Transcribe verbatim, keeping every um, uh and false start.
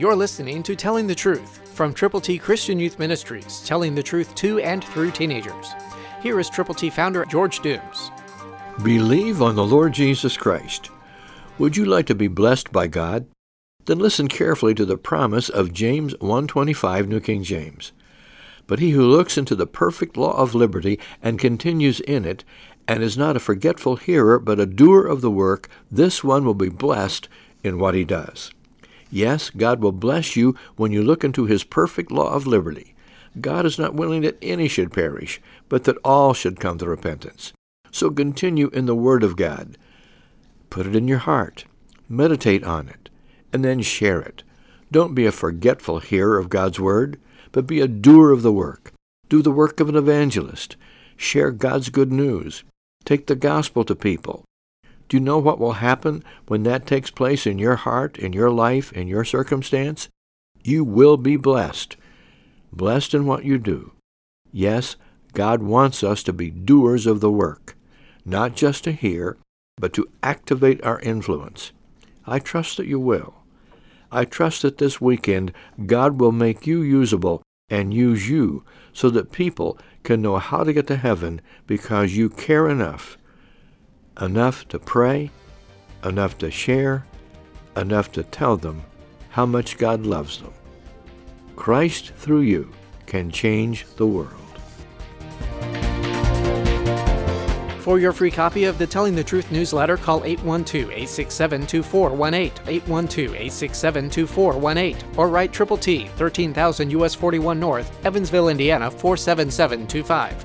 You're listening to Telling the Truth from Triple T Christian Youth Ministries, telling the truth to and through teenagers. Here is Triple T founder George Dooms. Believe on the Lord Jesus Christ. Would you like to be blessed by God? Then listen carefully to the promise of James one twenty-five, New King James. But he who looks into the perfect law of liberty and continues in it, and is not a forgetful hearer but a doer of the work, this one will be blessed in what he does. Yes, God will bless you when you look into his perfect law of liberty. God is not willing that any should perish, but that all should come to repentance. So continue in the Word of God. Put it in your heart. Meditate on it, and then share it. Don't be a forgetful hearer of God's Word, but be a doer of the work. Do the work of an evangelist. Share God's good news. Take the gospel to people. Do you know what will happen when that takes place in your heart, in your life, in your circumstance? You will be blessed. Blessed in what you do. Yes, God wants us to be doers of the work, not just to hear, but to activate our influence. I trust that you will. I trust that this weekend God will make you usable and use you so that people can know how to get to heaven because you care enough. Enough to pray, enough to share, enough to tell them how much God loves them. Christ through you can change the world. For your free copy of the Telling the Truth newsletter, call eight one two, eight six seven, two four one eight, eight one two, eight six seven, two four one eight, or write Triple T, thirteen thousand U S forty-one North, Evansville, Indiana, four seven seven two five.